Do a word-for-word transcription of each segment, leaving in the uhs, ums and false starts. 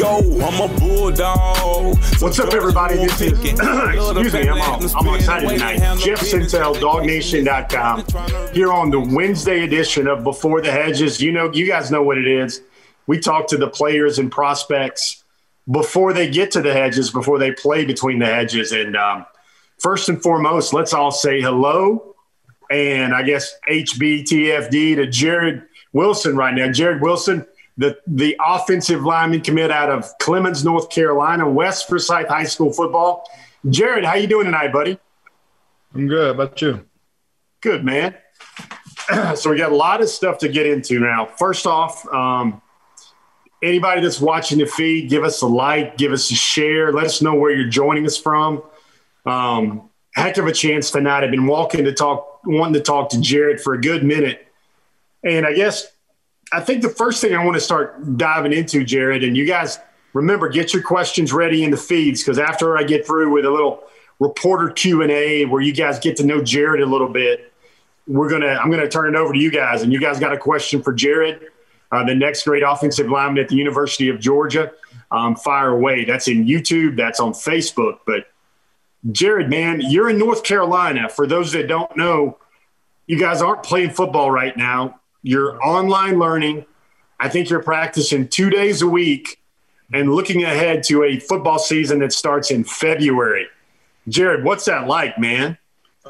go. I'm a bulldog. What's up, everybody? This is, excuse me, I'm, all, I'm excited tonight. Jeff Sentell, dog nation dot com, here on the Wednesday edition of Before the Hedges. You know, you guys know what it is. We talk to the players and prospects before they get to the hedges, before they play between the hedges. And um, first and foremost, let's all say hello. And I guess H B T F D to Jared Wilson right now. Jared Wilson, the, the offensive lineman commit out of Clemens, North Carolina, West Forsyth High School football. Jared, how you doing tonight, buddy? I'm good. How about you? Good, man. So we got a lot of stuff to get into now. First off, um, anybody that's watching the feed, give us a like, give us a share. Let us know where you're joining us from. Um, heck of a chance tonight. I've been walking to talk, wanting to talk to Jared for a good minute. And I guess I think the first thing I want to start diving into, Jared, and you guys remember, get your questions ready in the feeds, because after I get through with a little reporter Q and A where you guys get to know Jared a little bit, we're going to I'm going to turn it over to you guys. And you guys got a question for Jared, uh, the next great offensive lineman at the University of Georgia, um, fire away. That's in YouTube. That's on Facebook. But, Jared, man, you're in North Carolina. For those that don't know, you guys aren't playing football right now. You're online learning. I think you're practicing two days a week and looking ahead to a football season that starts in February. Jared, what's that like, man?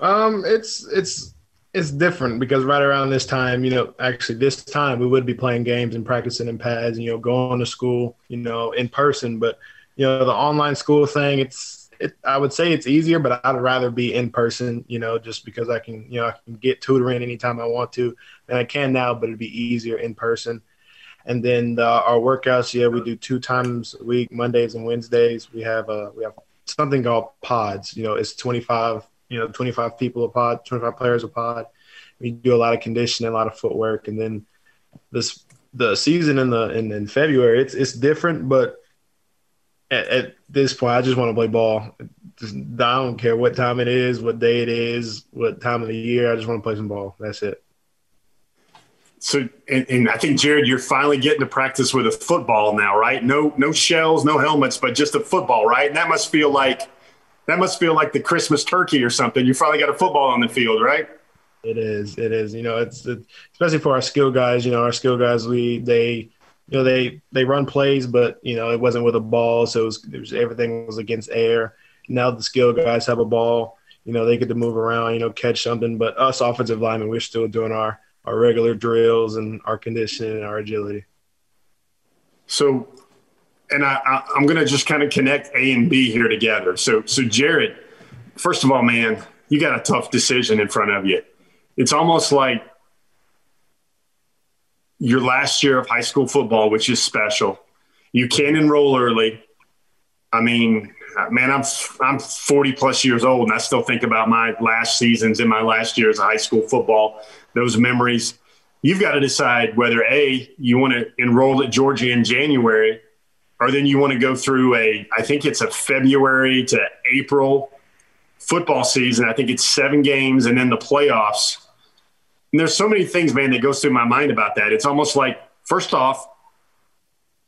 Um, it's it's it's different, because right around this time, you know, actually this time we would be playing games and practicing in pads and, you know, going to school, you know, in person. But, you know, the online school thing, it's it, I would say it's easier, but I'd rather be in person, you know, just because I can, you know, I can get tutoring anytime I want to. And I can now, but it'd be easier in person. And then the, our workouts, yeah, we do two times a week, Mondays and Wednesdays. We have uh, we have something called pods. You know, it's twenty-five, you know, twenty-five people a pod, twenty-five players a pod. We do a lot of conditioning, a lot of footwork. And then this the season in the in, in February, it's it's different, but at, at this point, I just want to play ball. Just, I don't care what time it is, what day it is, what time of the year. I just want to play some ball. That's it. So, and, and I think, Jared, you're finally getting to practice with a football now, right? No, no shells, no helmets, but just a football, right? And that must feel like, that must feel like the Christmas turkey or something. You finally got a football on the field, right? It is, it is. You know, it's it, especially for our skill guys. You know, our skill guys, we they, you know, they they run plays, but you know, it wasn't with a ball, so it was, it was everything was against air. Now the skill guys have a ball. You know, they get to move around. You know, catch something. But us offensive linemen, we're still doing our. our regular drills and our conditioning and our agility. So, and I, I, I'm going to just kind of connect A and B here together. So, so Jared, first of all, man, you got a tough decision in front of you. It's almost like your last year of high school football, which is special. You can enroll early. I mean, man, I'm, I'm forty plus years old and I still think about my last seasons in my last years of high school football, those memories. You've got to decide whether A, you want to enroll at Georgia in January, or then you want to go through a, I think it's a February to April football season. I think it's seven games and then the playoffs. And there's so many things, man, that goes through my mind about that. It's almost like, first off,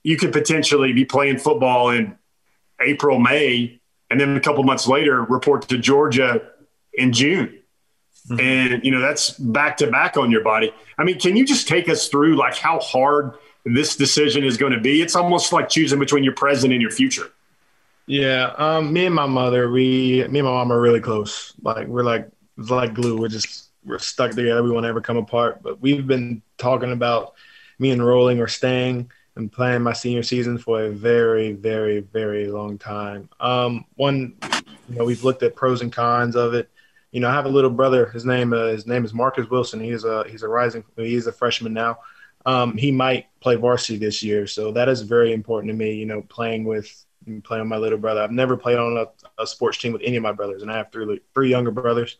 you could potentially be playing football in April, May, and then a couple months later report to Georgia in June. Mm-hmm. And, you know, that's back to back on your body. I mean, can you just take us through like how hard this decision is going to be? It's almost like choosing between your present and your future. Yeah. Um, me and my mother, we, me and my mom are really close. Like we're like, it's like glue. We're just, we're stuck together. We won't ever come apart, but we've been talking about me enrolling or staying and playing my senior season for a very, very, very long time. Um, one, you know, we've looked at pros and cons of it. You know, I have a little brother. His name, uh, his name is Marcus Wilson. He's a he's a rising. He's a freshman now. Um, he might play varsity this year, so that is very important to me. You know, playing with playing with my little brother. I've never played on a, a sports team with any of my brothers, and I have three three younger brothers,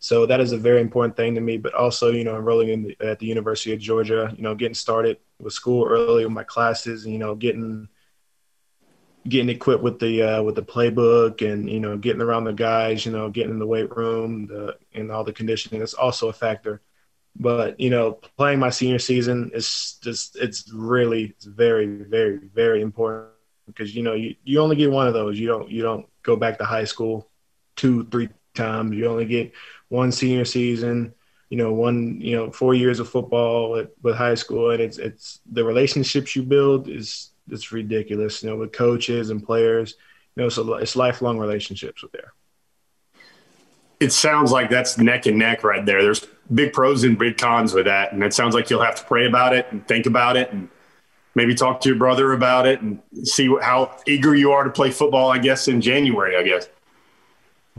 so that is a very important thing to me. But also, you know, enrolling in the, at the University of Georgia. You know, getting started with school early with my classes. You know, getting. getting equipped with the, uh, with the playbook and, you know, getting around the guys, you know, getting in the weight room the, and all the conditioning. That's also a factor, but, you know, playing my senior season is just, it's really, it's very, very, very important because, you know, you, you only get one of those. You don't you don't go back to high school two, three times. You only get one senior season, you know, one, you know, four years of football at, with high school. And it's it's the relationships you build is it's ridiculous, you know, with coaches and players. You know, so it's lifelong relationships with there. It sounds like that's neck and neck right there. There's big pros and big cons with that. And it sounds like you'll have to pray about it and think about it and maybe talk to your brother about it and see how eager you are to play football, I guess, in January, I guess.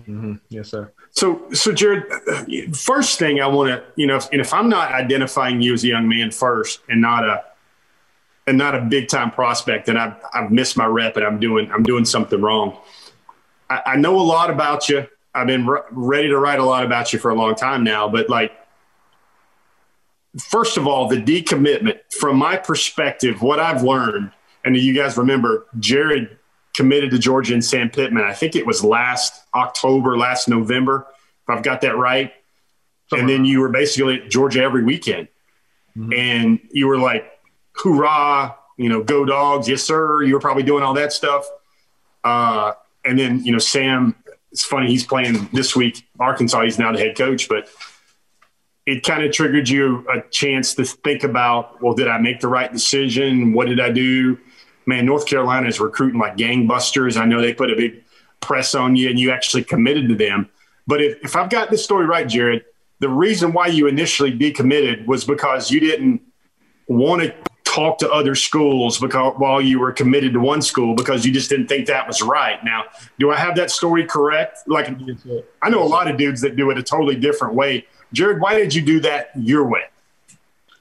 Mm-hmm. Yes, sir. So, so Jared, first thing I want to, you know, and if I'm not identifying you as a young man first and not a, and not a big time prospect, then I've, I've missed my rep and I'm doing, I'm doing something wrong. I, I know a lot about you. I've been re- ready to write a lot about you for a long time now, but like, first of all, the decommitment from my perspective, what I've learned, and you guys remember Jared committed to Georgia and Sam Pittman. I think it was last October, last November, if I've got that right. Summer. And then you were basically at Georgia every weekend. Mm-hmm. And you were like, hoorah, you know, go dogs. Yes, sir. You were probably doing all that stuff. Uh, and then, you know, Sam, it's funny, he's playing this week, Arkansas. He's now the head coach, but it kind of triggered you a chance to think about, well, did I make the right decision? What did I do? Man, North Carolina is recruiting like gangbusters. I know they put a big press on you and you actually committed to them. But if, if I've got this story right, Jared, the reason why you initially decommitted was because you didn't want to talk to other schools because while you were committed to one school because you just didn't think that was right. Now, do I have that story correct? Like, I know a lot of dudes that do it a totally different way. Jared, why did you do that your way?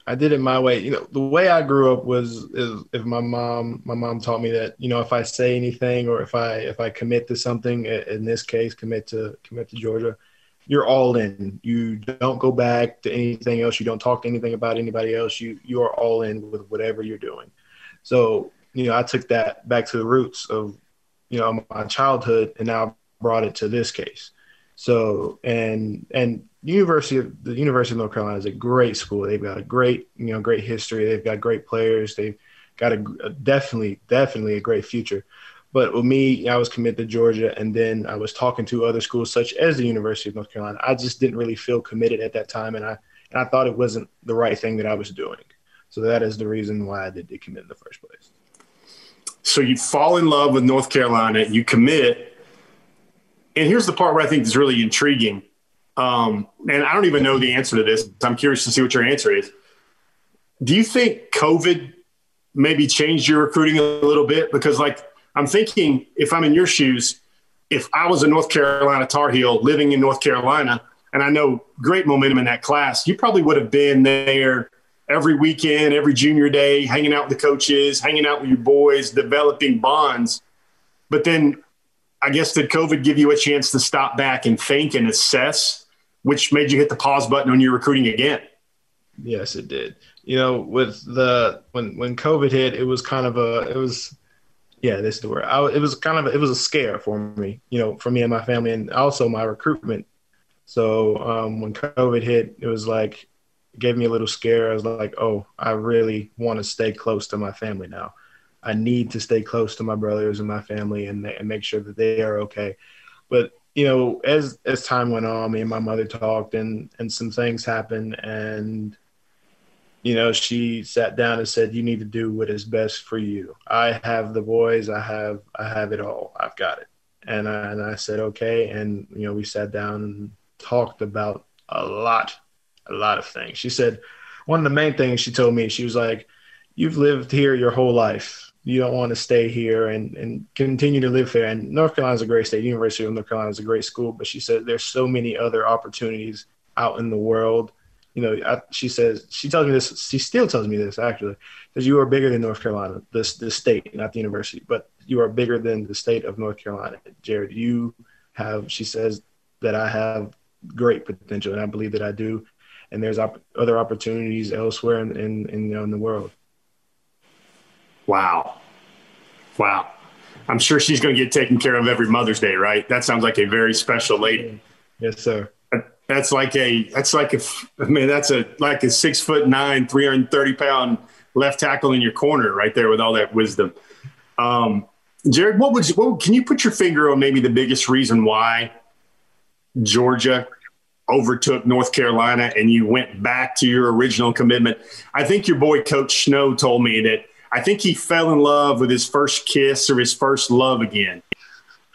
I did it my way. You know, the way I grew up was is if my mom, my mom taught me that, you know, if I say anything or if I if I commit to something, in this case, commit to commit to Georgia, you're all in. You don't go back to anything else. You don't talk to anything about anybody else. You you are all in with whatever you're doing. So, you know, I took that back to the roots of, you know, my childhood and now brought it to this case. So, and and University of the University of North Carolina is a great school. They've got a great, you know, great history. They've got great players. They've got a, a definitely, definitely a great future. But with me, I was committed to Georgia, and then I was talking to other schools such as the University of North Carolina. I just didn't really feel committed at that time, and I and I thought it wasn't the right thing that I was doing. So that is the reason why I did decommit in the first place. So you fall in love with North Carolina, you commit, and here's the part where I think is really intriguing, um, and I don't even know the answer to this. I'm curious to see what your answer is. Do you think COVID maybe changed your recruiting a little bit? Because, like, I'm thinking if I'm in your shoes, if I was a North Carolina Tar Heel living in North Carolina, and I know great momentum in that class, you probably would have been there every weekend, every junior day, hanging out with the coaches, hanging out with your boys, developing bonds. But then I guess did COVID give you a chance to stop back and think and assess, which made you hit the pause button on your recruiting again? Yes, it did. You know, with the when when COVID hit, it was kind of a it was. Yeah, that's the word. I, it was kind of, it was a scare for me, you know, for me and my family and also my recruitment. So um, when COVID hit, it was like, it gave me a little scare. I was like, oh, I really want to stay close to my family now. I need to stay close to my brothers and my family and, and make sure that they are okay. But, you know, as, as time went on, me and my mother talked and, and some things happened and, you know, she sat down and said, you need to do what is best for you. I have the boys. I have I have it all. I've got it. And I, and I said, okay. And, you know, we sat down and talked about a lot, a lot of things. She said one of the main things she told me, she was like, you've lived here your whole life. You don't want to stay here and, and continue to live here. And North Carolina is a great state. University of North Carolina is a great school. But she said there's so many other opportunities out in the world. You know, I, she says, she tells me this, she still tells me this, actually, that you are bigger than North Carolina, this, this state, not the university, but you are bigger than the state of North Carolina. Jared, you have, she says that I have great potential, and I believe that I do. And there's op- other opportunities elsewhere in, in, in, you know, in the world. Wow. Wow. I'm sure she's going to get taken care of every Mother's Day, right? That sounds like a very special lady. Yes, sir. That's like a, that's like a, I mean, that's a, like a six foot nine, three hundred thirty pound left tackle in your corner right there with all that wisdom. Um, Jared, what would you, what, can you put your finger on maybe the biggest reason why Georgia overtook North Carolina and you went back to your original commitment? I think your boy Coach Snow told me that I think he fell in love with his first kiss or his first love again.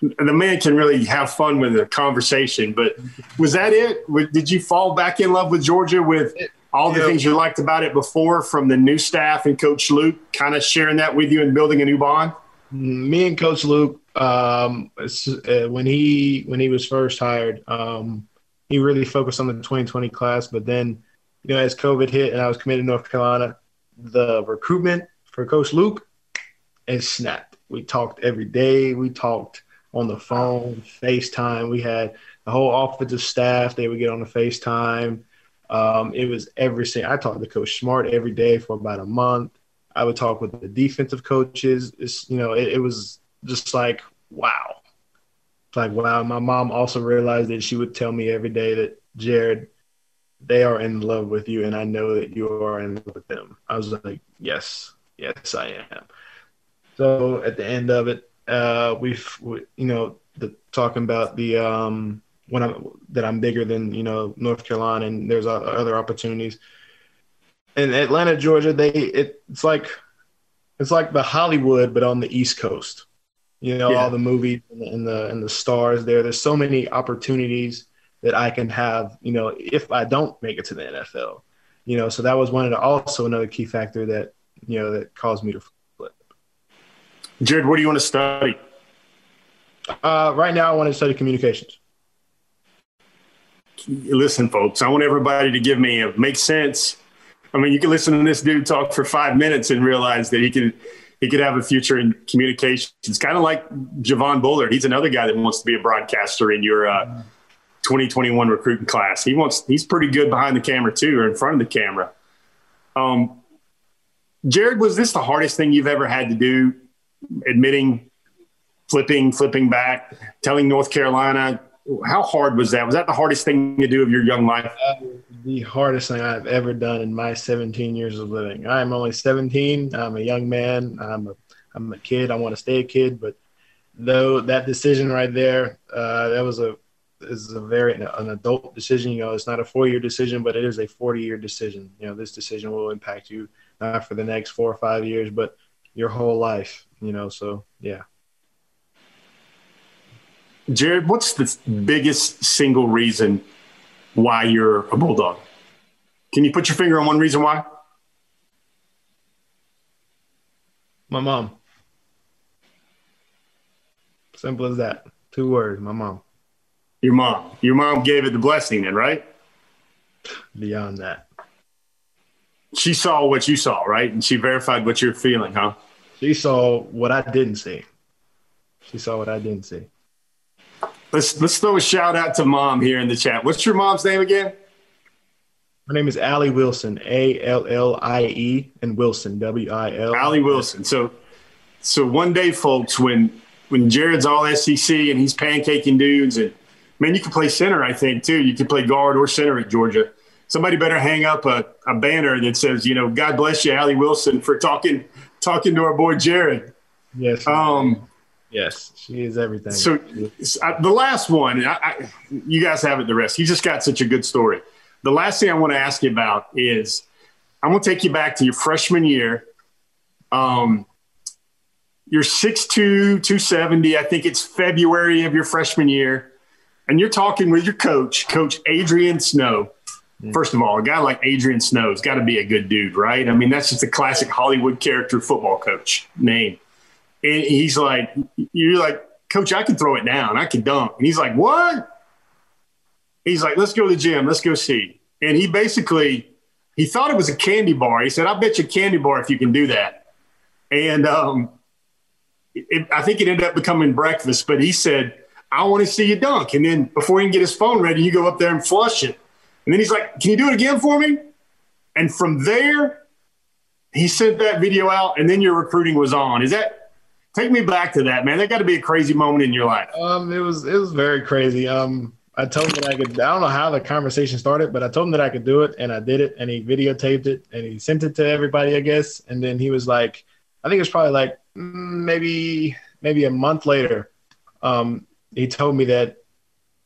The man can really have fun with a conversation, but was that it? Did you fall back in love with Georgia with all the yeah. things you liked about it before from the new staff and Coach Luke kind of sharing that with you and building a new bond? Me and Coach Luke, um, when he when he was first hired, um, he really focused on the twenty twenty class. But then, you know, as COVID hit and I was committed to North Carolina, the recruitment for Coach Luke, it snapped. We talked every day. We talked on the phone, FaceTime. We had the whole offensive staff. They would get on the FaceTime. Um, it was everything. I talked to Coach Smart every day for about a month. I would talk with the defensive coaches. It's, you know, it, it was just like, wow. It's like, wow. My mom also realized that she would tell me every day that, Jared, they are in love with you, and I know that you are in love with them. I was like, yes, yes, I am. So at the end of it, uh, we've, we, you know, the, talking about the um, when I that I'm bigger than, you know, North Carolina, and there's other opportunities. In Atlanta, Georgia, they it, it's like it's like the Hollywood, but on the East Coast. You know, yeah. all the movies and the, and the and the stars there. There's so many opportunities that I can have. You know, if I don't make it to the N F L, you know, so that was one of the, also another key factor that you know that caused me to flip. Jared, what do you want to study? Uh, right now, I want to study communications. Listen, folks, I want everybody to give me a make sense. I mean, you can listen to this dude talk for five minutes and realize that he can, he could have a future in communications. It's kind of like Javon Bullard. He's another guy that wants to be a broadcaster in your uh, twenty twenty-one recruiting class. He wants, he's pretty good behind the camera too, or in front of the camera. Um, Jared, was this the hardest thing you've ever had to do? Admitting, flipping, flipping back, telling North Carolina. How hard was that? Was that the hardest thing to do of your young life? Uh, the hardest thing I've ever done in my seventeen years of living. I'm only seventeen. I'm a young man. I'm a, I'm a kid. I want to stay a kid. But though that decision right there, uh, that was a is a very an adult decision. You know, it's not a four year decision, but it is a forty year decision. You know, this decision will impact you not for the next four or five years, but your whole life. You know, so yeah. Jared, what's the biggest single reason why you're a Bulldog? Can you put your finger on one reason why? My mom. Simple as that. Two words, my mom. Your mom. Your mom gave it the blessing then, right? Beyond that. She saw what you saw, right? And she verified what you're feeling, huh? She saw what I didn't see. She saw what I didn't see. Let's let's throw a shout out to mom here in the chat. What's your mom's name again? Her name is Allie Wilson, A L L I E, and Wilson, W I L. Allie Wilson. So so one day, folks, when when Jared's all S E C and he's pancaking dudes, and man, you can play center, I think, too. You can play guard or center at Georgia. Somebody better hang up a, a banner that says, you know, God bless you, Allie Wilson, for talking talking to our boy Jared. Yes. Um Yes, she is everything. So uh, the last one, I, I, you guys have it the rest. You just got such a good story. The last thing I want to ask you about is I'm going to take you back to your freshman year. Um, you're six two, two seventy. I think it's February of your freshman year. And you're talking with your coach, Coach Adrian Snow. Mm-hmm. First of all, a guy like Adrian Snow has got to be a good dude, right? I mean, that's just a classic Hollywood character football coach name. And he's like, you're like, Coach, I can throw it down. I can dunk. And he's like, what? He's like, let's go to the gym. Let's go see. And he basically, he thought it was a candy bar. He said, I bet you a candy bar if you can do that. And um, it, I think it ended up becoming breakfast. But he said, I want to see you dunk. And then before he can get his phone ready, you go up there and flush it. And then he's like, can you do it again for me? And from there, he sent that video out, and then your recruiting was on. Is that – Take me back to that, man. That got to be a crazy moment in your life. Um, it was it was very crazy. Um, I told him that I could. I don't know how the conversation started, but I told him that I could do it, and I did it. And he videotaped it, and he sent it to everybody, I guess. And then he was like, I think it was probably like maybe maybe a month later, um, he told me that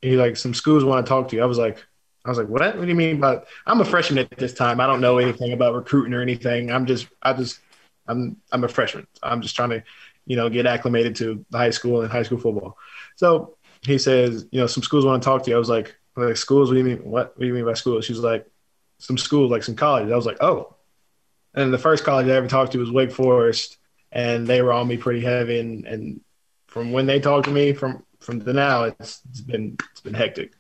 he like some schools want to talk to you. I was like, I was like, what? What do you mean by? I'm a freshman at this time. I don't know anything about recruiting or anything. I'm just, I just, I'm, I'm a freshman. I'm just trying to, you know, get acclimated to high school and high school football. So he says, you know, some schools want to talk to you. I was like, like schools? What do you mean? What? What do you mean by schools? She's like, some schools, like some colleges. I was like, oh. And the first college I ever talked to was Wake Forest, and they were on me pretty heavy. And, and from when they talked to me, from from to now, it's, it's been it's been hectic.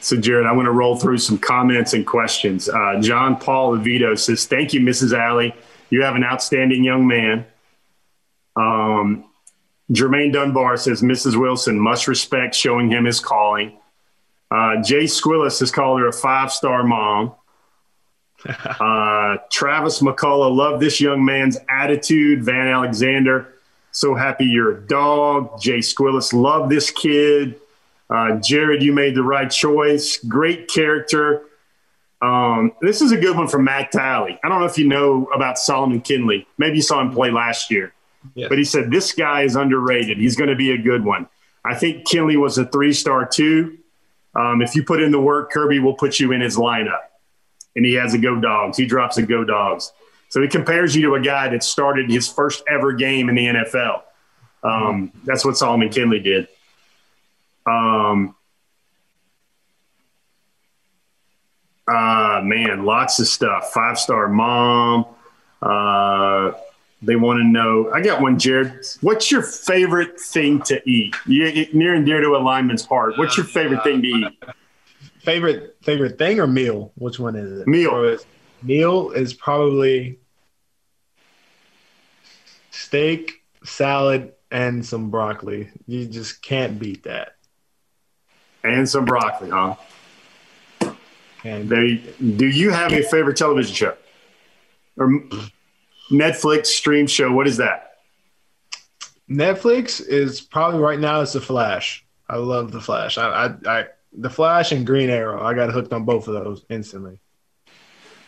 So, Jared, I want to roll through some comments and questions. Uh, John Paul Avito says, thank you, Missus Allie. You have an outstanding young man. Um, Jermaine Dunbar says, Missus Wilson must respect showing him his calling. Uh, Jay Squillis has called her a five-star mom. uh, Travis McCullough, love this young man's attitude. Van Alexander, so happy you're a dog. Jay Squillis, love this kid. Uh, Jared, you made the right choice. Great character. Um, this is a good one from Matt Talley. I don't know if you know about Solomon Kinley. Maybe you saw him play last year. Yeah. But he said, this guy is underrated. He's going to be a good one. I think Kinley was a three-star too. Um, if you put in the work, Kirby will put you in his lineup. And he has a Go Dogs. He drops a Go Dogs. So he compares you to a guy that started his first ever game in the N F L. Um, mm-hmm. That's what Solomon Kinley did. Um, uh, man, lots of stuff. Five-star mom. Uh, they want to know. I got one, Jared. What's your favorite thing to eat? You, near and dear to a lineman's heart. What's your favorite thing to eat? Favorite favorite thing or meal? Which one is it? Meal. Meal is probably steak, salad, and some broccoli. You just can't beat that. And some broccoli, huh? And they, do you have a favorite television show or Netflix stream show? What is that? Netflix is probably right now. It's The Flash. I love The Flash. I, I, I The Flash and Green Arrow. I got hooked on both of those instantly.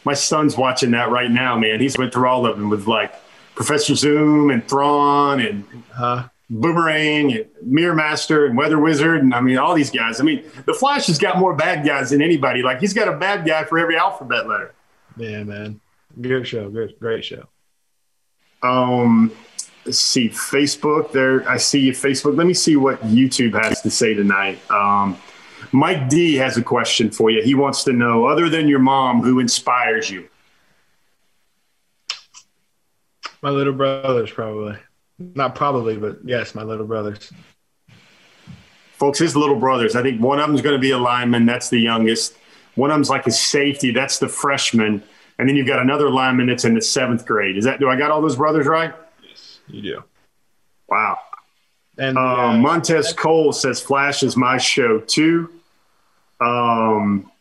My son's watching that right now, man. He's went through all of them with like Professor Zoom and Thrawn and uh-huh. Boomerang and Mirror Master and Weather Wizard, and I mean all these guys. I mean, the Flash has got more bad guys than anybody. Like he's got a bad guy for every alphabet letter. Yeah, man. Good show. Good, great show. Um, let's see, Facebook. There, I see you, Facebook. Let me see what YouTube has to say tonight. Um, Mike D has a question for you. He wants to know, other than your mom, who inspires you? My little brothers, probably. Not probably, but yes, my little brothers. Folks, his little brothers. I think one of them is going to be a lineman. That's the youngest. One of them's like a safety. That's the freshman. And then you've got another lineman that's in the seventh grade. Is that? Do I got all those brothers right? Yes, you do. Wow. And uh, uh, Montez Cole says, Flash is my show too. Um,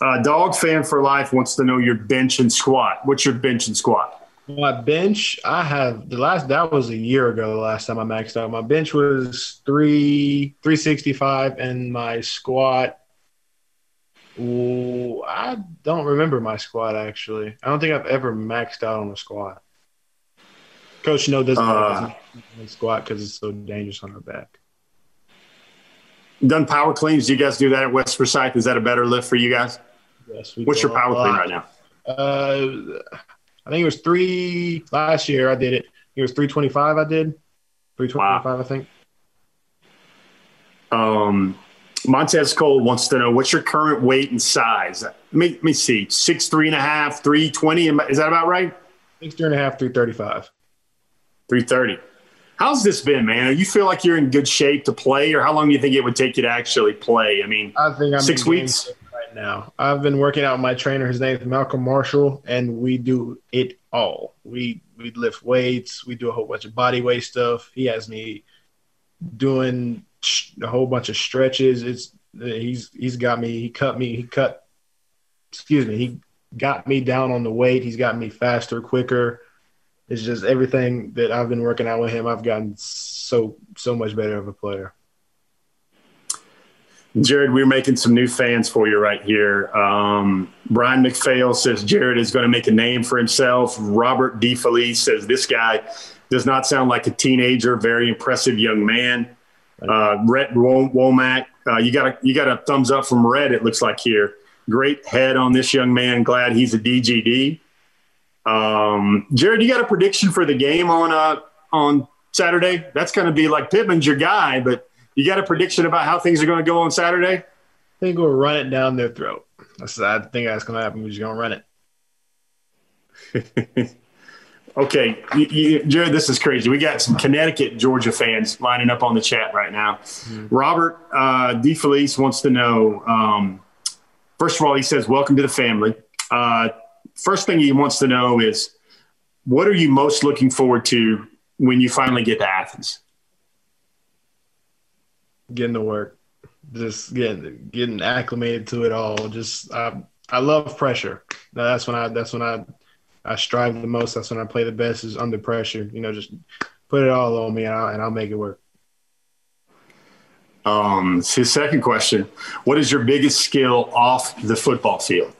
a dog fan for life wants to know your bench and squat. What's your bench and squat? My bench, I have the last, that was a year ago, the last time I maxed out. My bench was three sixty-five, and my squat, ooh, I don't remember my squat actually. I don't think I've ever maxed out on a squat. Coach No doesn't uh, squat because it's so dangerous on our back. Done power cleans. Do you guys do that at West Forsyth? Is that a better lift for you guys? Yes. We What's your power clean right now? Uh, I think it was three last year. I did it. It was three twenty-five. I did three twenty-five. Wow. I think. Um, Montez Cole wants to know, what's your current weight and size? Let me, let me see. Six, three and a half, three twenty. Is that about right? Six, three and a half, three thirty-five. Three thirty. How's this been, man? You feel like you're in good shape to play, or how long do you think it would take you to actually play? I mean, I think I'm six weeks right now. I've been working out with my trainer. His name is Malcolm Marshall, and we do it all. We we lift weights. We do a whole bunch of body weight stuff. He has me doing a whole bunch of stretches. It's he's he's got me. He cut me. He cut. Excuse me. He got me down on the weight. He's got me faster, quicker. It's just everything that I've been working out with him, I've gotten so, so much better of a player. Jared, we're making some new fans for you right here. Um, Brian McPhail says Jared is going to make a name for himself. Robert D. Felice says this guy does not sound like a teenager, very impressive young man. Uh, Rhett Womack, uh, you got a, you got a thumbs up from Rhett, it looks like here. Great head on this young man. Glad he's a D G D. Um, Jared, you got a prediction for the game on uh, on Saturday? That's going to be like Pittman's your guy, but you got a prediction about how things are going to go on Saturday? I think we'll run it down their throat. That's, I think that's going to happen. We're just going to run it. Okay, you, you, Jared, this is crazy. We got some Connecticut, Georgia fans lining up on the chat right now. Mm-hmm. Robert uh, DeFelice wants to know, um, first of all, he says, welcome to the family. Uh, first thing he wants to know is, what are you most looking forward to when you finally get to Athens? Getting to work, just getting getting acclimated to it all. Just I I love pressure. That's when I that's when I I strive the most. That's when I play the best, is under pressure. You know, just put it all on me, and I'll, and I'll make it work. Um, it's his second question: what is your biggest skill off the football field?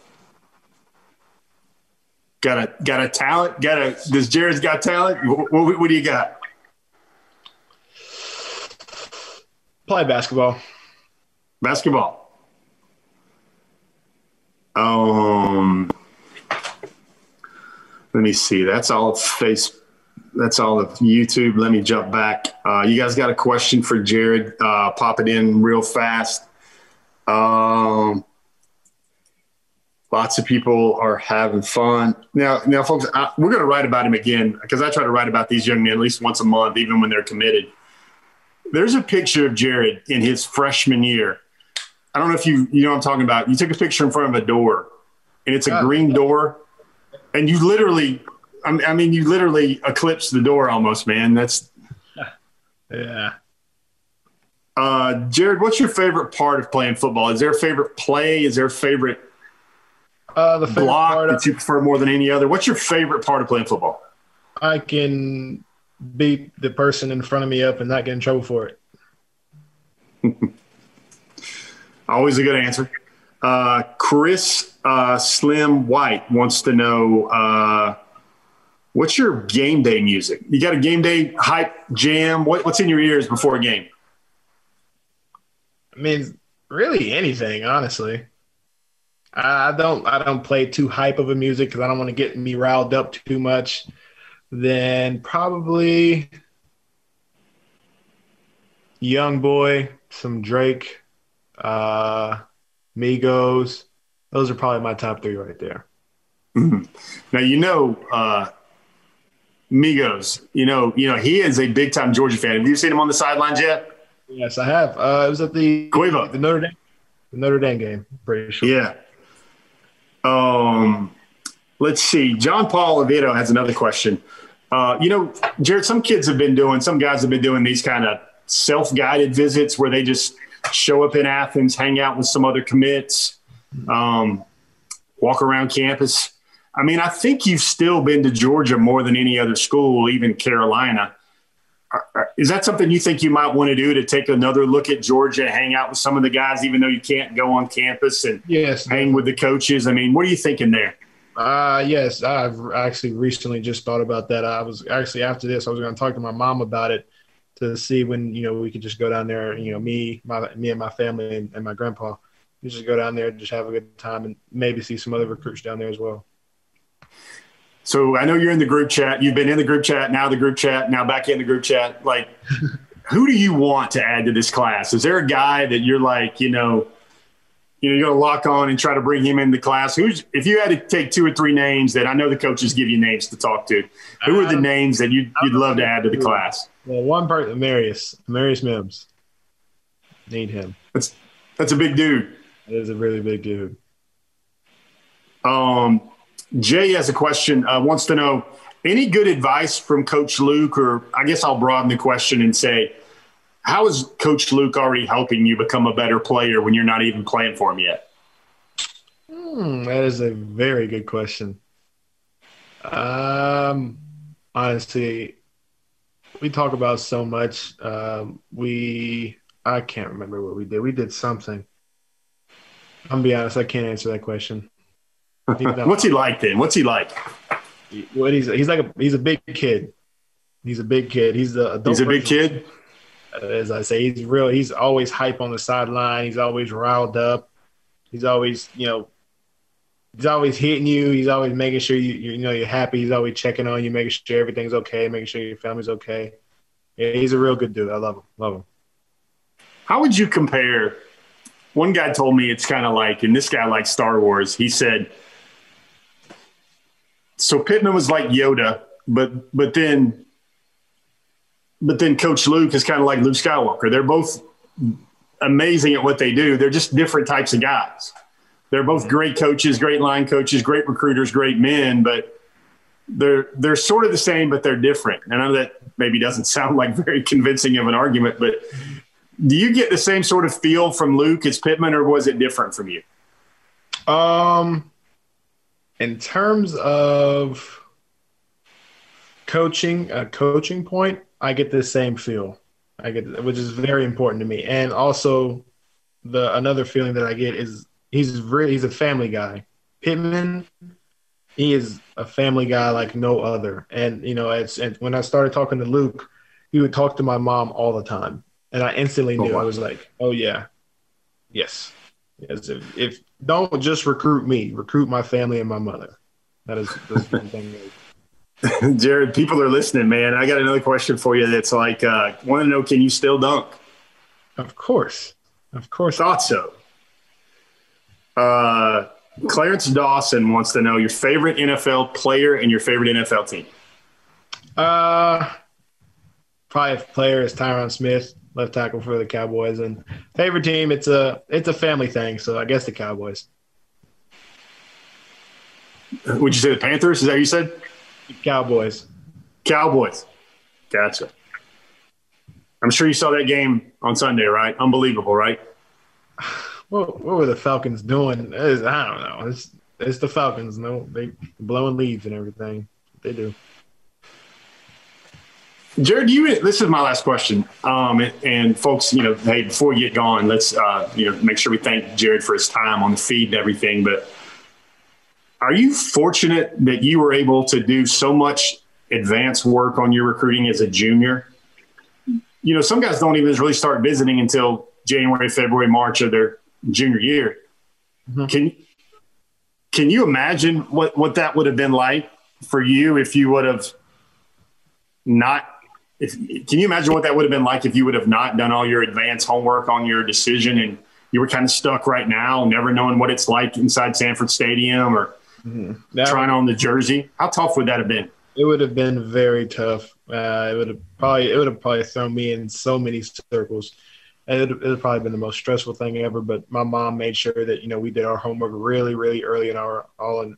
Got a got a talent? Got a? Does Jared's got talent? What, what, what do you got? Probably basketball. Basketball. Um, let me see. That's all of face. That's all of YouTube. Let me jump back. Uh, you guys got a question for Jared? Uh, pop it in real fast. Um, lots of people are having fun now. Now, folks, I, we're going to write about him again, because I try to write about these young men at least once a month, even when they're committed. There's a picture of Jared in his freshman year. I don't know if you you know what I'm talking about. You took a picture in front of a door, and it's a God. green door, and you literally, I mean, you literally eclipsed the door almost, man. That's yeah. Uh, Jared, what's your favorite part of playing football? Is there a favorite play? Is there a favorite, uh, the favorite block part of- that you prefer more than any other? What's your favorite part of playing football? I can beat the person in front of me up and not get in trouble for it. Always a good answer. Uh, Chris uh, Slim White wants to know, uh, what's your game day music? You got a game day hype jam? What, what's in your ears before a game? I mean, really anything, honestly. I don't, I don't play too hype of a music because I don't want to get me riled up too much. Then probably Young Boy, some Drake, uh, Migos. Those are probably my top three right there. Mm-hmm. Now, you know, uh, Migos, you know, you know, he is a big time Georgia fan. Have you seen him on the sidelines yet? Yes, I have. Uh, it was at the, the Notre Dame, the Notre Dame game. Pretty sure. Yeah. Um, Let's see. John Paul Oviedo has another question. Uh, you know, Jared, some kids have been doing, some guys have been doing these kind of self-guided visits where they just show up in Athens, hang out with some other commits, um, walk around campus. I mean, I think you've still been to Georgia more than any other school, even Carolina. Is that something you think you might want to do, to take another look at Georgia, hang out with some of the guys, even though you can't go on campus and yes, hang with the coaches? I mean, what are you thinking there? Uh, yes, I've actually recently just thought about that. I was actually, after this, I was going to talk to my mom about it to see when, you know, we could just go down there, you know, me, my, me and my family and, and my grandpa, we just go down there and just have a good time and maybe see some other recruits down there as well. So I know you're in the group chat. You've been in the group chat, now the group chat, now back in the group chat. Like, who do you want to add to this class? Is there a guy that you're like, you know, You know, you're going to lock on and try to bring him into class? Who's, if you had to take two or three names that I know the coaches give you names to talk to, who are the names that you'd, you'd love to add to the class? Well, one person, Amarius, Amarius Mims. Need him. That's that's a big dude. That is a really big dude. Um, Jay has a question, uh, wants to know, any good advice from Coach Luke? Or I guess I'll broaden the question and say, how is Coach Luke already helping you become a better player when you're not even playing for him yet? Mm, that is a very good question. Um, honestly, we talk about so much. Um, we I can't remember what we did. We did something. I'm gonna be honest, I can't answer that question. What's he like then? What's he like? What he's he's like a he's a big kid. He's a big kid. He's the adult He's a big version. Kid. As I say, he's real. He's always hype on the sideline. He's always riled up. He's always, you know, he's always hitting you. He's always making sure you, you know, you're happy. He's always checking on you, making sure everything's okay, making sure your family's okay. Yeah, he's a real good dude. I love him. Love him. How would you compare? One guy told me it's kind of like, and this guy likes Star Wars. He said, so Pittman was like Yoda, but but then but then Coach Luke is kind of like Luke Skywalker. They're both amazing at what they do. They're just different types of guys. They're both great coaches, great line coaches, great recruiters, great men, but they're they're sort of the same, but they're different. And I know that maybe doesn't sound like very convincing of an argument, but do you get the same sort of feel from Luke as Pittman, or was it different from you? Um, in terms of coaching, a coaching point, I get the same feel. I get, which is very important to me. And also, the another feeling that I get is he's really, he's a family guy. Pittman, he is a family guy like no other. And you know, it's and when I started talking to Luke, he would talk to my mom all the time, and I instantly knew. Oh, wow. I was like, oh yeah, yes, yes. If, if don't just recruit me, recruit my family and my mother. That is that's one thing. Jared, people are listening, man. I got another question for you that's like, uh, want to know, can you still dunk? Of course. Of course. Thought so. Uh, Clarence Dawson wants to know your favorite N F L player and your favorite N F L team. Uh, probably player is Tyron Smith, left tackle for the Cowboys. And favorite team, it's a it's a family thing, so I guess the Cowboys. Would you say the Panthers? Is that what you said? Cowboys. Cowboys. Gotcha. I'm sure you saw that game on Sunday, right? Unbelievable, right? What, what were the Falcons doing? Is, I don't know. It's it's the Falcons. No, they blowing leads and everything. They do. Jared, do you? This is my last question. Um, and, and folks, you know, hey, before you get gone, let's uh, you know, make sure we thank Jared for his time on the feed and everything. But are you fortunate that you were able to do so much advanced work on your recruiting as a junior? You know, some guys don't even really start visiting until January, February, March of their junior year. Mm-hmm. Can can you imagine what, what that would have been like for you if you would have not – if can you imagine what that would have been like if you would have not done all your advanced homework on your decision and you were kind of stuck right now, never knowing what it's like inside Sanford Stadium or – Mm-hmm. Trying would, on the jersey, how tough would that have been? It would have been very tough. Uh, it would have probably it would have probably thrown me in so many circles. And it, it would have probably been the most stressful thing ever. But my mom made sure that you know we did our homework really, really early in our all in,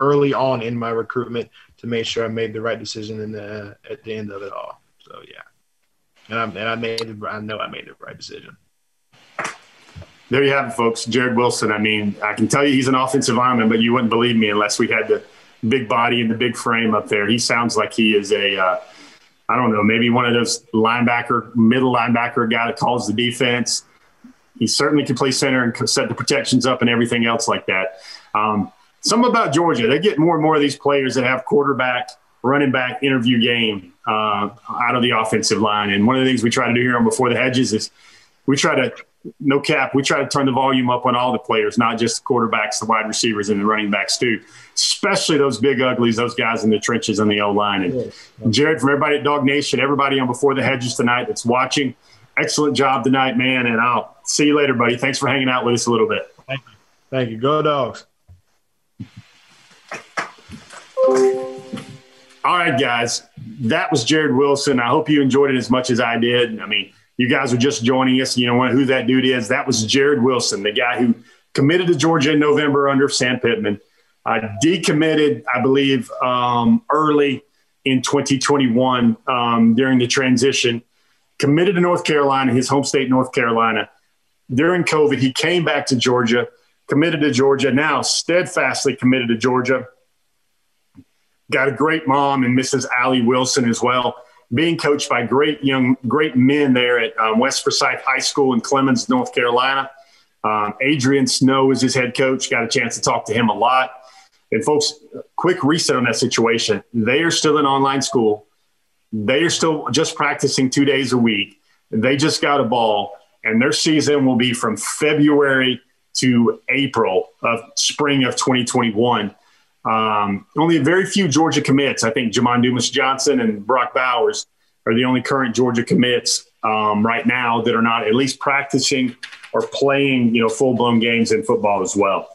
early on in my recruitment to make sure I made the right decision in the, at the end of it all. So yeah, and I and I made it, I know I made the right decision. There you have it, folks. Jared Wilson. I mean, I can tell you he's an offensive lineman, but you wouldn't believe me unless we had the big body and the big frame up there. He sounds like he is a, uh, I don't know, maybe one of those linebacker, middle linebacker guy that calls the defense. He certainly can play center and set the protections up and everything else like that. Um, something about Georgia. They get more and more of these players that have quarterback, running back, interview game uh, out of the offensive line. And one of the things we try to do here on Before the Hedges is we try to – no cap, we try to turn the volume up on all the players, not just the quarterbacks, the wide receivers, and the running backs too, especially those big uglies, those guys in the trenches on the O-line. And Jared, from everybody at Dog Nation, everybody on Before the Hedges tonight that's watching, excellent job tonight, man, and I'll see you later, buddy. Thanks for hanging out with us a little bit. Thank you. Thank you. Go Dogs. All right, guys, that was Jared Wilson. I hope you enjoyed it as much as I did. I mean, you guys are just joining us. You know who that dude is. That was Jared Wilson, the guy who committed to Georgia in November under Sam Pittman. Uh, decommitted, I believe, um, early in twenty twenty-one um, during the transition. Committed to North Carolina, his home state, North Carolina. During COVID, he came back to Georgia, committed to Georgia, now steadfastly committed to Georgia. Got a great mom and Missus Allie Wilson as well. Being coached by great young, great men there at um, West Forsyth High School in Clemens, North Carolina. Um, Adrian Snow is his head coach. Got a chance to talk to him a lot. And folks, quick reset on that situation. They are still an online school. They are still just practicing two days a week. They just got a ball, and their season will be from February to April of spring of twenty twenty-one. Um, only a very few Georgia commits. I think Jamon Dumas Johnson and Brock Bowers are the only current Georgia commits um, right now that are not at least practicing or playing, you know, full-blown games in football as well.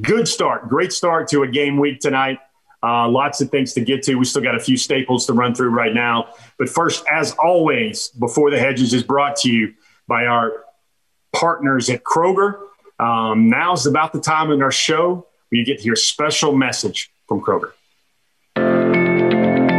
Good start. Great start to a game week tonight. Uh, lots of things to get to. We still got a few staples to run through right now. But first, as always, Before the Hedges is brought to you by our partners at Kroger. Um, now's about the time in our show where you get to hear a special message from Kroger.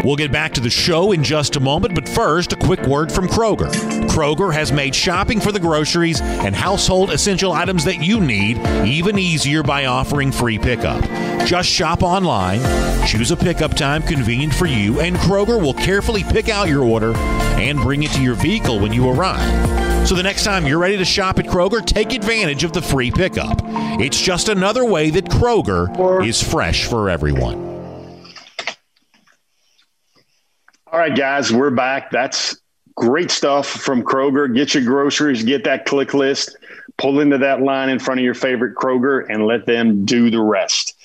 We'll get back to the show in just a moment, but first, a quick word from Kroger. Kroger has made shopping for the groceries and household essential items that you need even easier by offering free pickup. Just shop online, choose a pickup time convenient for you, and Kroger will carefully pick out your order and bring it to your vehicle when you arrive. So the next time you're ready to shop at Kroger, take advantage of the free pickup. It's just another way that Kroger is fresh for everyone. All right, guys, we're back. That's great stuff from Kroger. Get your groceries, get that click list, pull into that line in front of your favorite Kroger, and let them do the rest.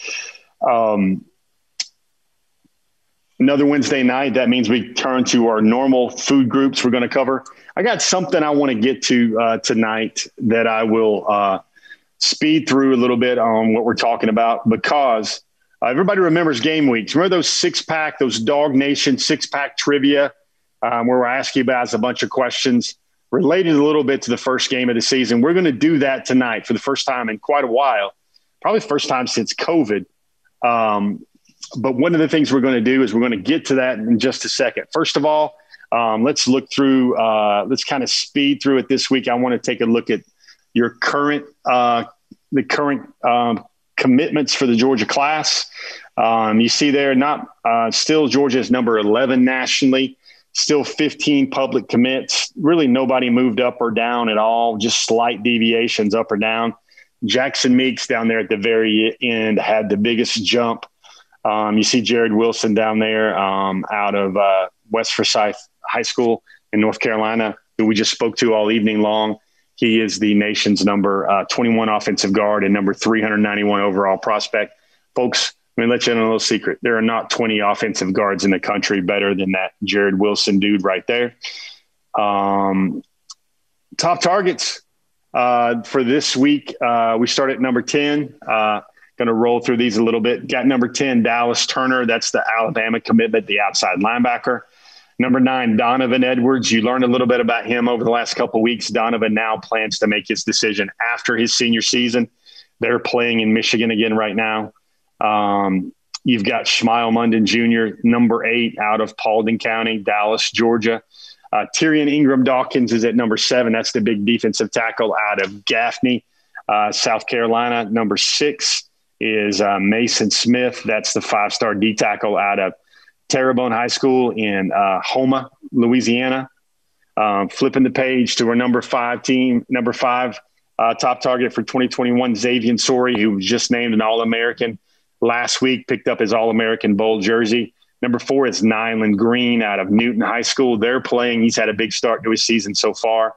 Um, another Wednesday night, that means we turn to our normal food groups we're going to cover. I got something I want to get to uh, tonight that I will uh, speed through a little bit on what we're talking about, because Uh, everybody remembers game weeks. Remember those six-pack, those Dog Nation six-pack trivia um, where we're asking you guys a bunch of questions related a little bit to the first game of the season? We're going to do that tonight for the first time in quite a while, probably the first time since COVID. Um, but one of the things we're going to do is we're going to get to that in just a second. First of all, um, let's look through uh, – let's kind of speed through it this week. I want to take a look at your current uh, – the current um, – commitments for the Georgia class. Um, you see there, not uh, still Georgia is number eleven nationally, still fifteen public commits. Really nobody moved up or down at all, just slight deviations up or down. Jackson Meeks down there at the very end had the biggest jump. Um, you see Jared Wilson down there um, out of uh, West Forsyth High School in North Carolina, who we just spoke to all evening long. He is the nation's number uh, twenty-one offensive guard and number three hundred ninety-one overall prospect. Folks, let me let you in on a little secret. There are not twenty offensive guards in the country better than that Jared Wilson dude right there. Um, top targets uh, for this week. Uh, we start at number ten. Uh, going to roll through these a little bit. Got number ten, Dallas Turner. That's the Alabama commitment, the outside linebacker. Number nine, Donovan Edwards. You learned a little bit about him over the last couple of weeks. Donovan now plans to make his decision after his senior season. They're playing in Michigan again right now. Um, you've got Shmyle Munden Junior, number eight, out of Paulding County, Dallas, Georgia. Uh, Tyrion Ingram Dawkins is at number seven. That's the big defensive tackle out of Gaffney, uh, South Carolina. Number six is uh, Mason Smith. That's the five-star D tackle out of Terrebonne High School in uh, Houma, Louisiana. Um, flipping the page to our number five team, number five uh, top target for twenty twenty-one, Xavier Sorey, who was just named an All-American last week, picked up his All-American Bowl jersey. Number four is Nyland Green out of Newton High School. They're playing. He's had a big start to his season so far.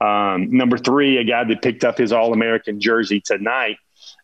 Um, number three, a guy that picked up his All-American jersey tonight.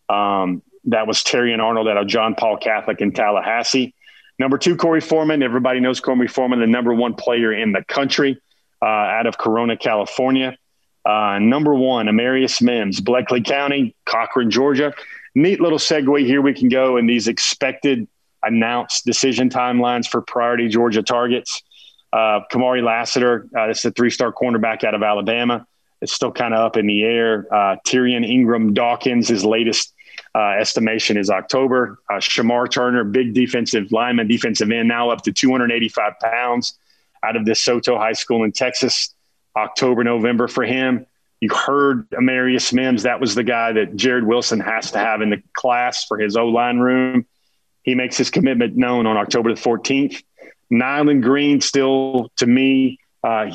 Um, that was Terry and Arnold out of John Paul Catholic in Tallahassee. Number two, Corey Foreman. Everybody knows Corey Foreman, the number one player in the country uh, out of Corona, California. Uh, number one, Amarius Mims, Bleckley County, Cochran, Georgia. Neat little segue here we can go in these expected announced decision timelines for priority Georgia targets. Uh, Kamari Lassiter, uh, that's the three-star cornerback out of Alabama. It's still kind of up in the air. Uh, Tyrion Ingram Dawkins, his latest Uh, estimation is October. Uh, Shamar Turner, big defensive lineman, defensive end, now up to two hundred eighty-five pounds out of DeSoto High School in Texas. October, November for him. You heard Amarius Mims. That was the guy that Jared Wilson has to have in the class for his O-line room. He makes his commitment known on October the fourteenth. Nyland Green still, to me, uh,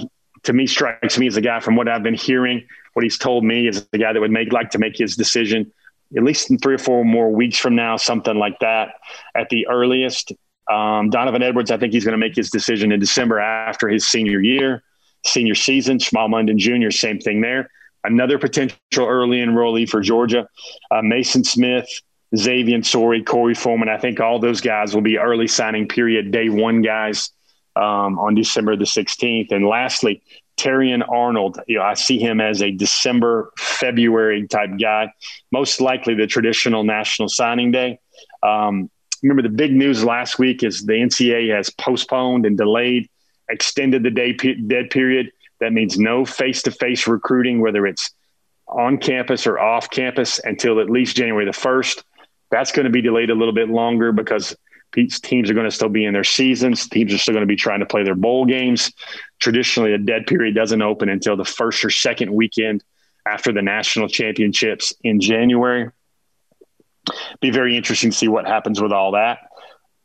to me strikes me as a guy from what I've been hearing. What he's told me is the guy that would make like to make his decision at least in three or four more weeks from now, something like that at the earliest. Um, Donovan Edwards, I think he's going to make his decision in December after his senior year, senior season. Jamal Munden Junior, same thing there. Another potential early enrollee for Georgia, uh, Mason Smith, Xavier Sori, Corey Foreman. I think all those guys will be early signing period day one guys um, on December the sixteenth. And lastly, Terry and Arnold. You know, I see him as a December, February type guy, most likely the traditional national signing day. Um, remember, the big news last week is the N C A A has postponed and delayed, extended the day pe- dead period. That means no face-to-face recruiting, whether it's on campus or off campus, until at least January the first. That's going to be delayed a little bit longer because teams are going to still be in their seasons. Teams are still going to be trying to play their bowl games. Traditionally, a dead period doesn't open until the first or second weekend after the national championships in January. Be very interesting to see what happens with all that.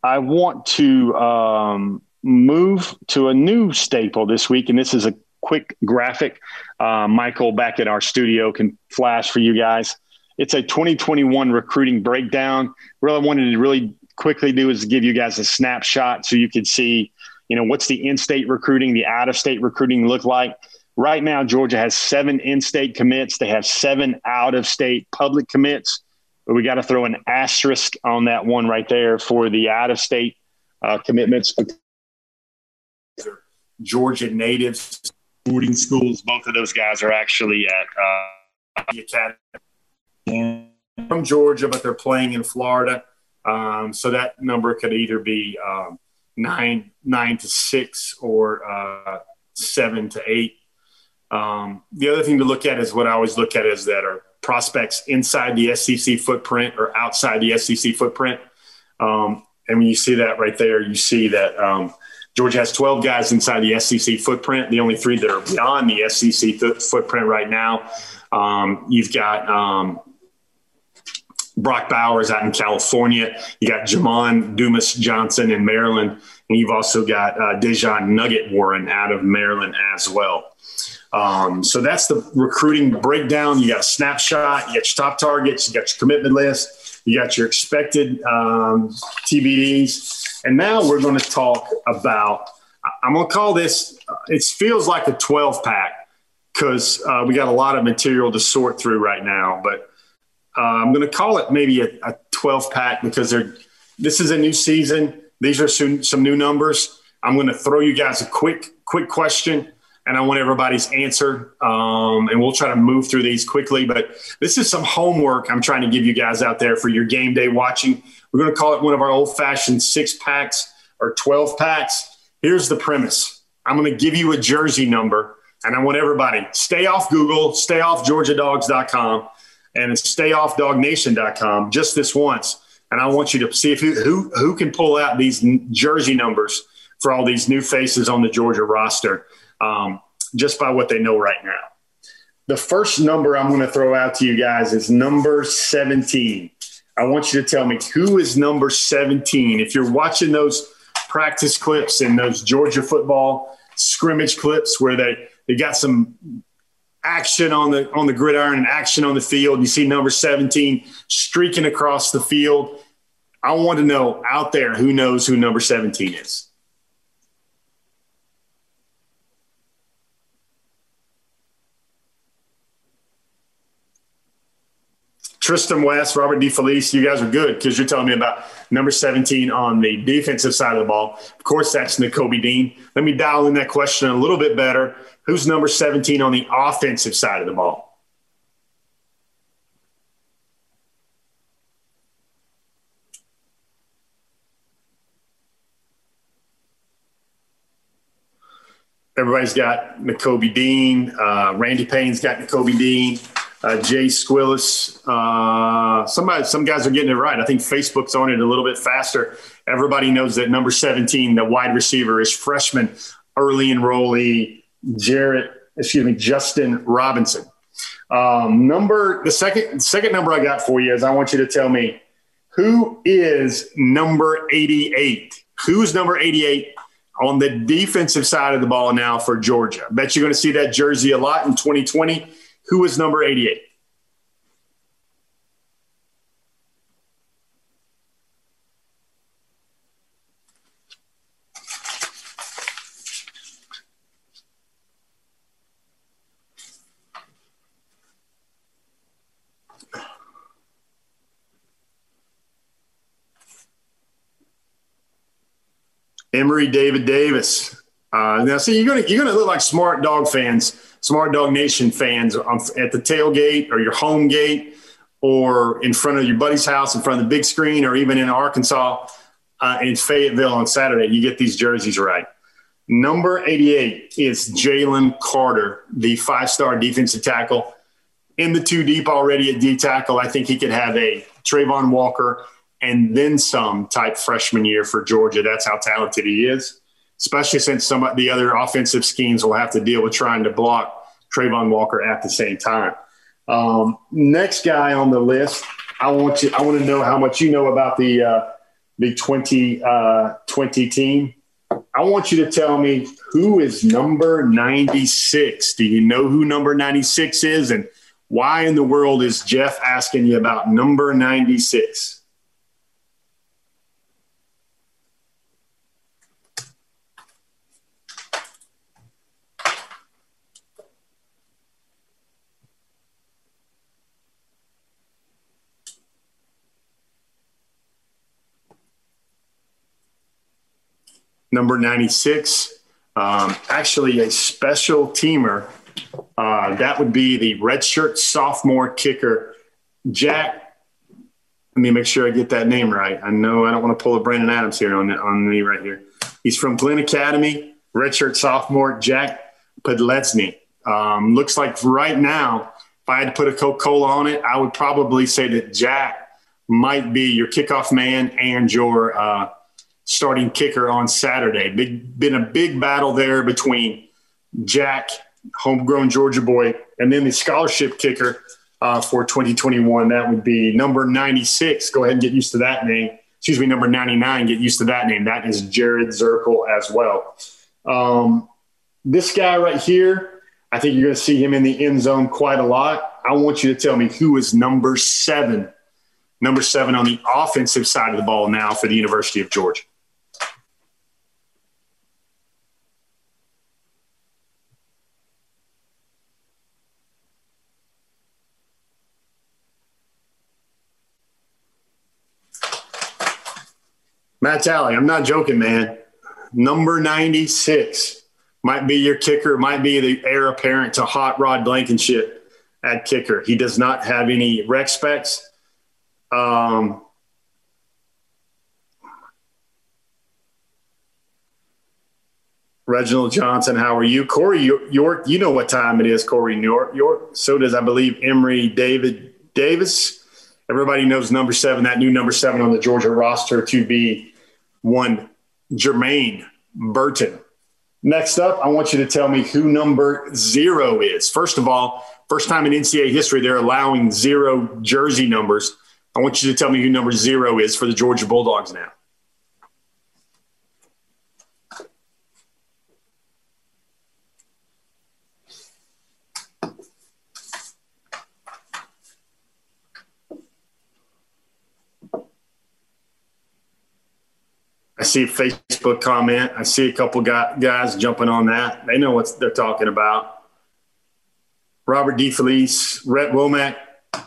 I want to um, move to a new staple this week, and this is a quick graphic. Uh, Michael back at our studio can flash for you guys. It's a twenty twenty-one recruiting breakdown. What I wanted to really quickly do is give you guys a snapshot so you could see, you know, what's the in-state recruiting, the out-of-state recruiting look like. Right now, Georgia has seven in-state commits. They have seven out-of-state public commits. But we got to throw an asterisk on that one right there for the out-of-state uh, commitments. Georgia natives. Boarding schools, both of those guys are actually at uh, the academy from Georgia, but they're playing in Florida. Um, so that number could either be um, nine, nine to six or uh, seven to eight. Um, the other thing to look at is what I always look at is that are prospects inside the S E C footprint or outside the S E C footprint. Um, and when you see that right there, you see that um, – Georgia has twelve guys inside the S E C footprint. The only three that are beyond the S E C th- footprint right now, um, you've got um, Brock Bowers out in California. You got Jamon Dumas Johnson in Maryland. And you've also got uh, Dejon Nugget Warren out of Maryland as well. Um, so that's the recruiting breakdown. You got a snapshot. You got your top targets. You got your commitment list. You got your expected um, T B Ds. And now we're going to talk about, I'm going to call this, it feels like a twelve pack because uh, we got a lot of material to sort through right now, but uh, I'm going to call it maybe a twelve pack because they're, this is a new season. These are some, some new numbers. I'm going to throw you guys a quick, quick question and I want everybody's answer. Um, and we'll try to move through these quickly, but this is some homework I'm trying to give you guys out there for your game day watching. We're going to call it one of our old-fashioned six-packs or twelve-packs. Here's the premise. I'm going to give you a jersey number, and I want everybody, stay off Google, stay off georgia dogs dot com, and stay off dog nation dot com just this once. And I want you to see if who, who, who can pull out these jersey numbers for all these new faces on the Georgia roster um, just by what they know right now. The first number I'm going to throw out to you guys is number seventeen. I want you to tell me who is number seventeen. If you're watching those practice clips and those Georgia football scrimmage clips where they, they got some action on the on the gridiron and action on the field, you see number seventeen streaking across the field. I want to know out there who knows who number seventeen is. Tristan West, Robert DeFelice, you guys are good because you're telling me about number seventeen on the defensive side of the ball. Of course, that's N'Kobe Dean. Let me dial in that question a little bit better. Who's number seventeen on the offensive side of the ball? Everybody's got N'Kobe Dean. Uh, Randy Payne's got N'Kobe Dean. Uh, Jay Squillis, uh, somebody, some guys are getting it right. I think Facebook's on it a little bit faster. Everybody knows that number seventeen, the wide receiver, is freshman early enrollee Jarrett, excuse me, Justin Robinson. Um, number the second second number I got for you is I want you to tell me who is number eighty-eight. Who's number eighty-eight on the defensive side of the ball now for Georgia? Bet you're going to see that jersey a lot in twenty twenty. Who is number eighty-eight? Emory David Davis. Uh, now, see, you're going you're gonna look like Smart Dog fans, Smart Dog Nation fans um, at the tailgate or your home gate or in front of your buddy's house, in front of the big screen, or even in Arkansas uh, in Fayetteville on Saturday. You get these jerseys right. Number eighty-eight is Jalen Carter, the five-star defensive tackle. In the two deep already at D tackle, I think he could have a Trayvon Walker and then some type freshman year for Georgia. That's how talented he is, especially since some of the other offensive schemes will have to deal with trying to block Trayvon Walker at the same time. Um, next guy on the list, I want you. I want to know how much you know about the uh, the twenty twenty team. I want you to tell me who is number ninety-six. Do you know who number ninety-six is, and why in the world is Jeff asking you about number ninety-six? Number ninety-six, um, actually a special teamer. Uh, that would be the redshirt sophomore kicker, Jack. Let me make sure I get that name right. I know I don't want to pull a Brandon Adams here on, on me right here. He's from Glenn Academy, redshirt sophomore, Jack Podlesny. Um, looks like right now, if I had to put a Coca-Cola on it, I would probably say that Jack might be your kickoff man and your uh, – starting kicker on Saturday. Big, been a big battle there between Jack, homegrown Georgia boy, and then the scholarship kicker uh, for twenty twenty-one. That would be number ninety-six. Go ahead and get used to that name. Excuse me, number ninety-nine. Get used to that name. That is Jared Zirkle as well. Um, this guy right here, I think you're going to see him in the end zone quite a lot. I want you to tell me who is number seven. Number seven on the offensive side of the ball now for the University of Georgia. Matt Talley, I'm not joking, man. Number ninety-six might be your kicker, might be the heir apparent to Hot Rod Blankenship at kicker. He does not have any rec specs. Um, Reginald Johnson, how are you? Corey York, you know what time it is, Corey York. York. So does, I believe, Emory David Davis. Everybody knows number seven, that new number seven on the Georgia roster to be one, Jermaine Burton. Next up, I want you to tell me who number zero is. First of all, first time in N C double A history, they're allowing zero jersey numbers. I want you to tell me who number zero is for the Georgia Bulldogs now. I see a Facebook comment. I see a couple guys jumping on that. They know what they're talking about. Robert D. Felice, Rhett Womack,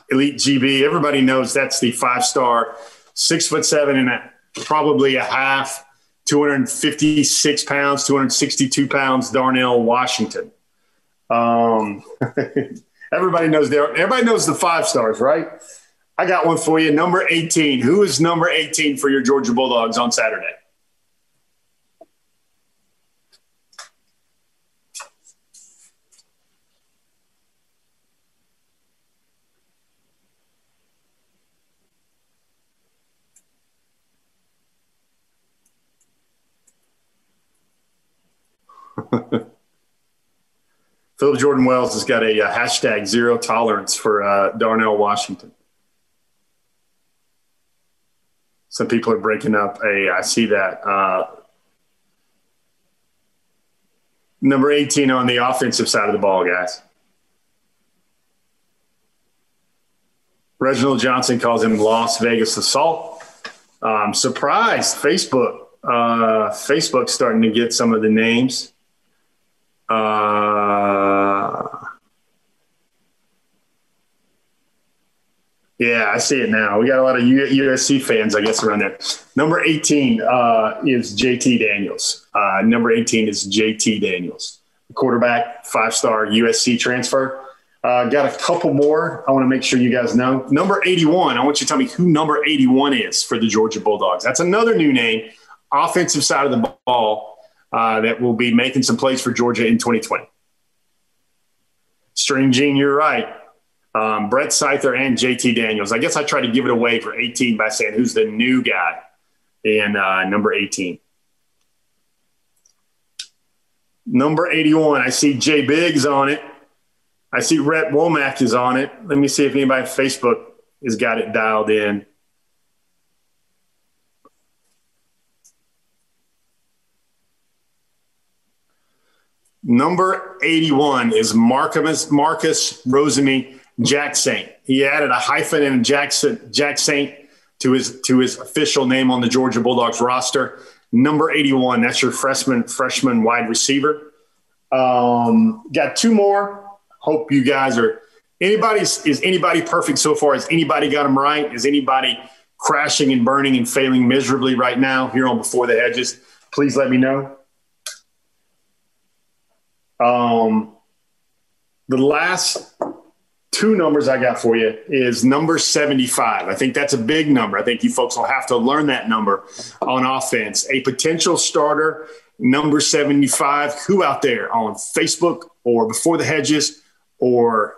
Elite G B. Everybody knows that's the five-star, six foot seven and a, probably a half, two hundred fifty-six pounds, two hundred sixty-two pounds, Darnell Washington. Um, everybody knows there. Everybody knows the five stars, right? I got one for you. Number eighteen. Who is number eighteen for your Georgia Bulldogs on Saturday? Philip Jordan Wells has got a, a hashtag zero tolerance for uh, Darnell Washington. Some people are breaking up a, I see that. Uh, number eighteen on the offensive side of the ball, guys. Reginald Johnson calls him Las Vegas Assault. Um, surprised Facebook. Uh, Facebook's starting to get some of the names. Uh, Yeah, I see it now. We got a lot of U S C fans, I guess, around there. Number eighteen uh, is J T Daniels. Uh, number eighteen is J T Daniels, quarterback, five-star U S C transfer. Uh, got a couple more I want to make sure you guys know. Number eighty-one, I want you to tell me who number eighty-one is for the Georgia Bulldogs. That's another new name, offensive side of the ball, uh, that will be making some plays for Georgia in twenty twenty. String Gene, you're right. Um, Brett Scyther and J T Daniels. I guess I tried to give it away for eighteen by saying who's the new guy in uh, number eighteen. Number eighty-one, I see Jay Biggs on it. I see Rhett Womack is on it. Let me see if anybody on Facebook has got it dialed in. Number eighty-one is Marcus, Marcus Rosemy Jack Saint. He added a hyphen in Jackson, Jack Saint to his to his official name on the Georgia Bulldogs roster. Number eighty-one, that's your freshman freshman wide receiver. Um, got two more. Hope you guys are – anybody's is anybody perfect so far? Has anybody got them right? Is anybody crashing and burning and failing miserably right now here on Before the Hedges? Please let me know. Um, the last two numbers I got for you is number seventy-five. I think that's a big number. I think you folks will have to learn that number on offense. A potential starter, number seventy-five. Who out there on Facebook or Before the Hedges or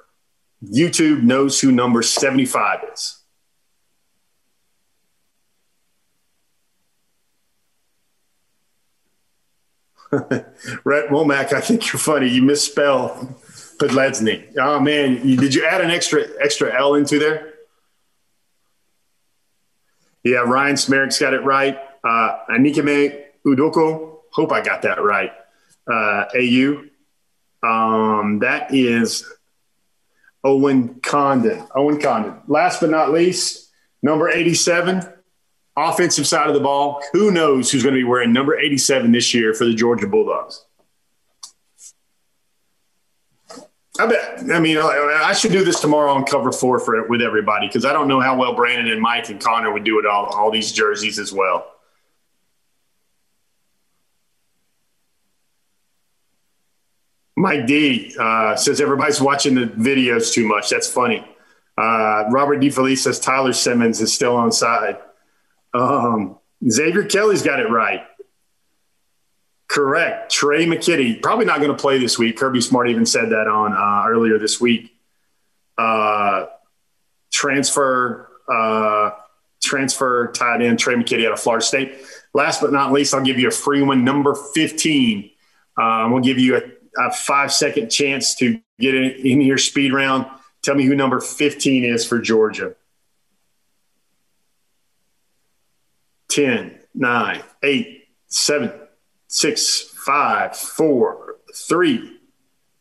YouTube knows who number seventy-five is? Rhett Womack, I think you're funny. You misspell Podlesny. Oh, man. You, did you add an extra extra L into there? Yeah, Ryan Smerick's got it right. Uh, Anikeme Udoko. Hope I got that right. Uh, A U. Um, that is Owen Condon. Owen Condon. Last but not least, number eighty-seven. Offensive side of the ball, who knows who's going to be wearing number eighty-seven this year for the Georgia Bulldogs? I bet. I mean, I should do this tomorrow on Cover Four for with everybody because I don't know how well Brandon and Mike and Connor would do it all all these jerseys as well. Mike D uh, says everybody's watching the videos too much. That's funny. Uh, Robert D. Felice says Tyler Simmons is still on side. Um, Xavier Kelly's got it right. Correct. Trey McKitty, probably not going to play this week. Kirby Smart even said that on uh, earlier this week. Uh, transfer, uh, transfer tied in Trey McKitty out of Florida State. Last but not least, I'll give you a free one, number fifteen. Uh, we'll give you a, a five-second chance to get in, in your speed round. Tell me who number fifteen is for Georgia. ten, nine, eight, seven, six, five, four, three,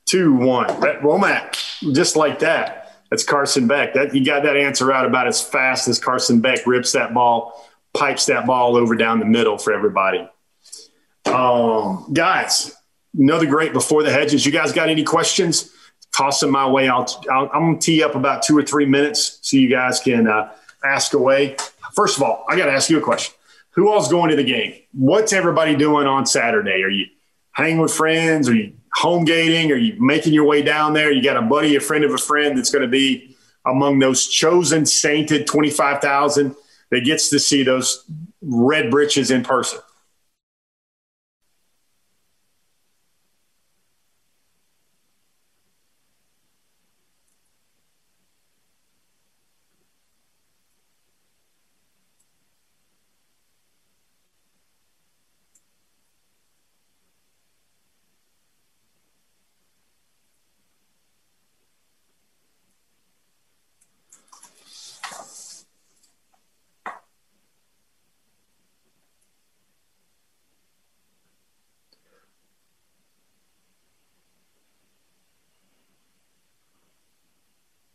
two, one. Rhett Womack, just like that. That's Carson Beck. That, you got that answer out about as fast as Carson Beck rips that ball, pipes that ball over down the middle for everybody. Um, guys, another great Before the Hedges. You guys got any questions? Toss them my way. I'll, I'll, I'm going to tee up about two or three minutes so you guys can uh, ask away. First of all, I got to ask you a question. Who all's going to the game? What's everybody doing on Saturday? Are you hanging with friends? Are you home gating? Are you making your way down there? You got a buddy, a friend of a friend that's going to be among those chosen, sainted twenty-five thousand that gets to see those red britches in person.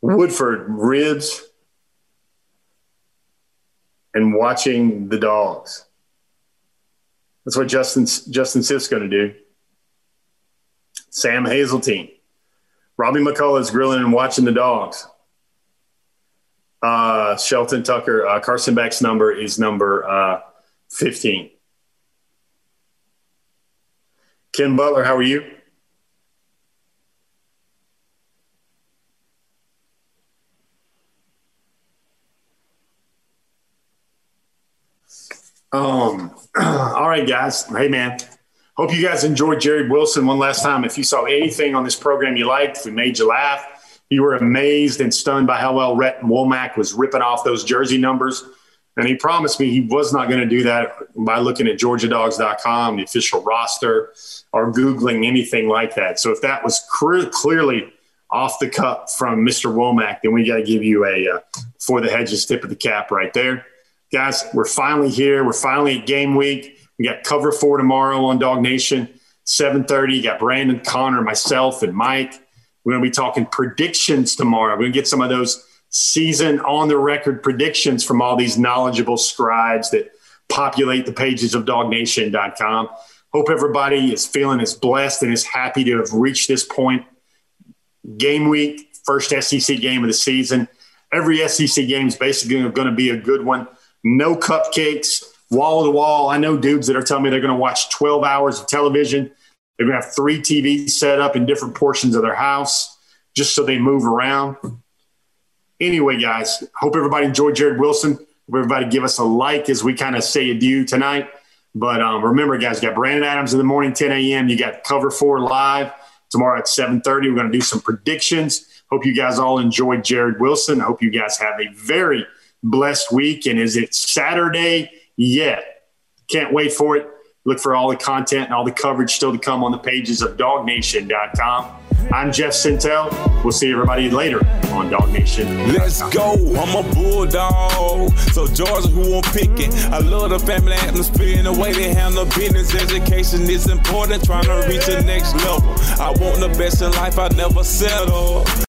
Woodford, ribs, and watching the dogs. That's what Justin Justin Siff's going to do. Sam Hazeltine. Robbie McCullough is grilling and watching the dogs. Uh, Shelton Tucker, uh, Carson Beck's number is number uh, fifteen. Ken Butler, how are you? Um. All right, guys. Hey, man. Hope you guys enjoyed Jared Wilson one last time. If you saw anything on this program you liked, if we made you laugh, you were amazed and stunned by how well Rhett Womack was ripping off those jersey numbers. And he promised me he was not going to do that by looking at georgia dogs dot com, the official roster, or Googling anything like that. So if that was cre- clearly off the cup from Mister Womack, then we got to give you a uh, for the hedges tip of the cap right there. Guys, we're finally here. We're finally at game week. We got cover four tomorrow on Dog Nation, seven thirty. You got Brandon, Connor, myself, and Mike. We're going to be talking predictions tomorrow. We're going to get some of those season on-the-record predictions from all these knowledgeable scribes that populate the pages of dog nation dot com. Hope everybody is feeling as blessed and as happy to have reached this point. Game week, first S E C game of the season. Every S E C game is basically going to be a good one. No cupcakes. Wall to wall, I know dudes that are telling me they're going to watch twelve hours of television. They're going to have three T Vs set up in different portions of their house just so they move around. Anyway, guys, hope everybody enjoyed Jared Wilson. Hope everybody give us a like as we kind of say adieu tonight. But um, remember, guys, you got Brandon Adams in the morning, ten a.m. You got Cover four Live tomorrow at seven thirty. We're going to do some predictions. Hope you guys all enjoyed Jared Wilson. I hope you guys have a very blessed week. And is it Saturday? Yeah. Can't wait for it. Look for all the content and all the coverage still to come on the pages of dog nation dot com. I'm Jeff Sentell. We'll see everybody later on Dog Nation. Let's go. I'm a Bulldog. So Georgia, who I'm picking. I love the family atmosphere and the way they handle business. Education is important. Trying to reach the next level. I want the best in life. I never settle.